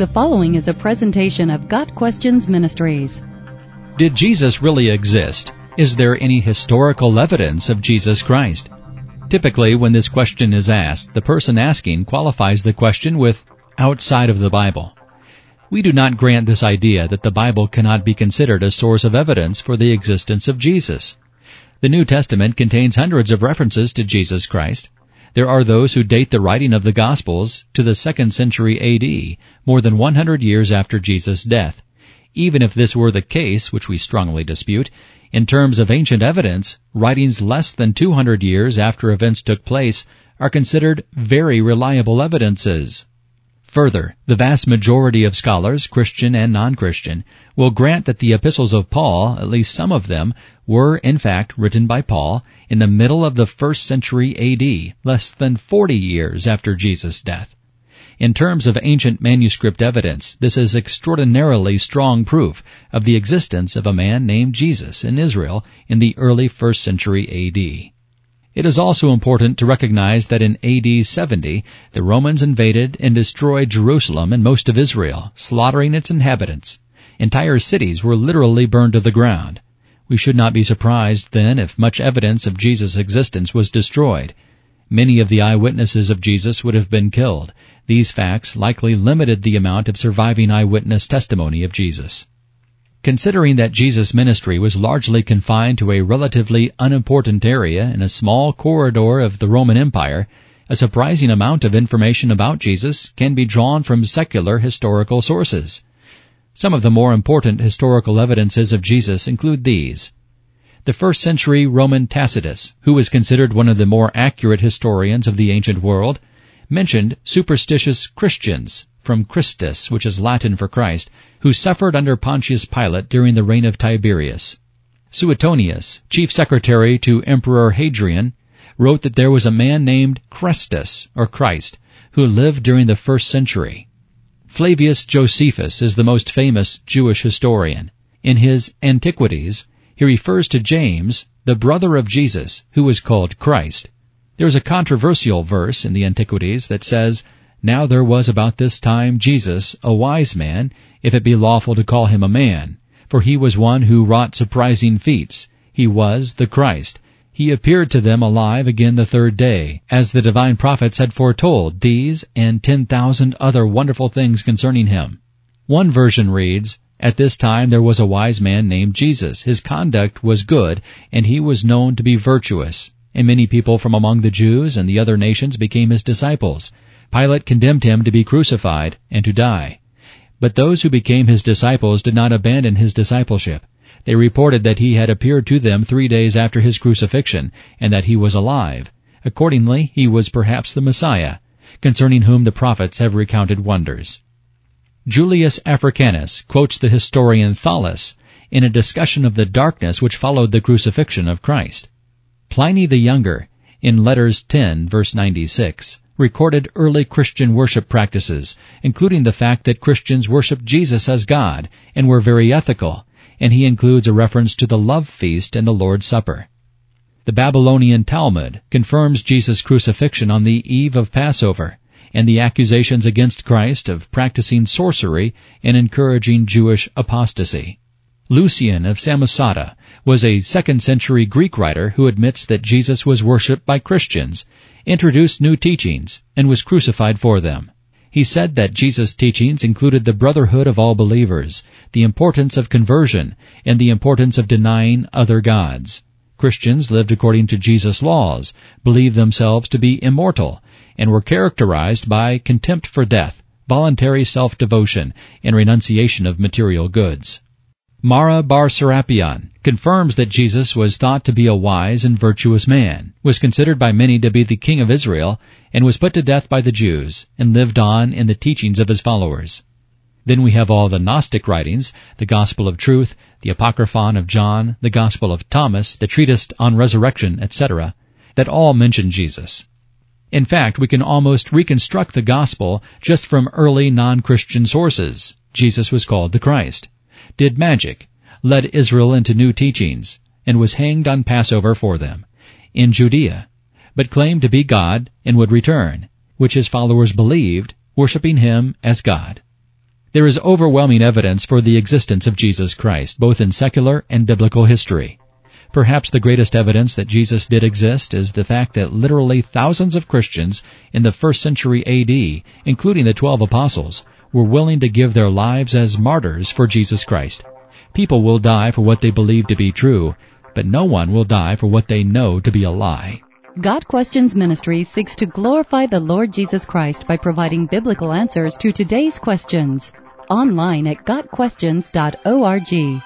The following is a presentation of GotQuestions Ministries. Did Jesus really exist? Is there any historical evidence of Jesus Christ? Typically, when this question is asked, the person asking qualifies the question with, outside of the Bible. We do not grant this idea that the Bible cannot be considered a source of evidence for the existence of Jesus. The New Testament contains hundreds of references to Jesus Christ. There are those who date the writing of the Gospels to the 2nd century A.D., more than 100 years after Jesus' death. Even if this were the case, which we strongly dispute, in terms of ancient evidence, writings less than 200 years after events took place are considered very reliable evidences. Further, the vast majority of scholars, Christian and non-Christian, will grant that the epistles of Paul, at least some of them, were in fact written by Paul in the middle of the 1st century A.D., less than 40 years after Jesus' death. In terms of ancient manuscript evidence, this is extraordinarily strong proof of the existence of a man named Jesus in Israel in the early 1st century A.D. It is also important to recognize that in AD 70, the Romans invaded and destroyed Jerusalem and most of Israel, slaughtering its inhabitants. Entire cities were literally burned to the ground. We should not be surprised, then, if much evidence of Jesus' existence was destroyed. Many of the eyewitnesses of Jesus would have been killed. These facts likely limited the amount of surviving eyewitness testimony of Jesus. Considering that Jesus' ministry was largely confined to a relatively unimportant area in a small corridor of the Roman Empire, a surprising amount of information about Jesus can be drawn from secular historical sources. Some of the more important historical evidences of Jesus include these. The 1st century Roman Tacitus, who was considered one of the more accurate historians of the ancient world, mentioned superstitious Christians, from Christus, which is Latin for Christ, who suffered under Pontius Pilate during the reign of Tiberius. Suetonius, chief secretary to Emperor Hadrian, wrote that there was a man named Christus, or Christ, who lived during the 1st century. Flavius Josephus is the most famous Jewish historian. In his Antiquities, he refers to James, the brother of Jesus, who was called Christ. There is a controversial verse in the Antiquities that says, "Now there was about this time Jesus, a wise man, if it be lawful to call him a man, for he was one who wrought surprising feats. He was the Christ. He appeared to them alive again the 3rd day, as the divine prophets had foretold, these and 10,000 other wonderful things concerning him." One version reads, "At this time there was a wise man named Jesus. His conduct was good, and he was known to be virtuous. And many people from among the Jews and the other nations became his disciples. Pilate condemned him to be crucified and to die. But those who became his disciples did not abandon his discipleship. They reported that he had appeared to them 3 days after his crucifixion, and that he was alive. Accordingly, he was perhaps the Messiah, concerning whom the prophets have recounted wonders." Julius Africanus quotes the historian Thallus in a discussion of the darkness which followed the crucifixion of Christ. Pliny the Younger, in Letters 10, verse 96, recorded early Christian worship practices, including the fact that Christians worshiped Jesus as God and were very ethical, and he includes a reference to the love feast and the Lord's Supper. The Babylonian Talmud confirms Jesus' crucifixion on the eve of Passover, and the accusations against Christ of practicing sorcery and encouraging Jewish apostasy. Lucian of Samosata was a 2nd century Greek writer who admits that Jesus was worshipped by Christians, introduced new teachings, and was crucified for them. He said that Jesus' teachings included the brotherhood of all believers, the importance of conversion, and the importance of denying other gods. Christians lived according to Jesus' laws, believed themselves to be immortal, and were characterized by contempt for death, voluntary self-devotion, and renunciation of material goods. Mara Bar-Serapion confirms that Jesus was thought to be a wise and virtuous man, was considered by many to be the king of Israel, and was put to death by the Jews, and lived on in the teachings of his followers. Then we have all the Gnostic writings, the Gospel of Truth, the Apocryphon of John, the Gospel of Thomas, the Treatise on Resurrection, etc., that all mention Jesus. In fact, we can almost reconstruct the Gospel just from early non-Christian sources. Jesus was called the Christ, did magic, led Israel into new teachings, and was hanged on Passover for them, in Judea, but claimed to be God and would return, which his followers believed, worshiping him as God. There is overwhelming evidence for the existence of Jesus Christ, both in secular and biblical history. Perhaps the greatest evidence that Jesus did exist is the fact that literally thousands of Christians in the 1st century AD, including the 12 apostles, were willing to give their lives as martyrs for Jesus Christ. People will die for what they believe to be true, but no one will die for what they know to be a lie. GotQuestions Ministries seeks to glorify the Lord Jesus Christ by providing biblical answers to today's questions. Online at gotquestions.org.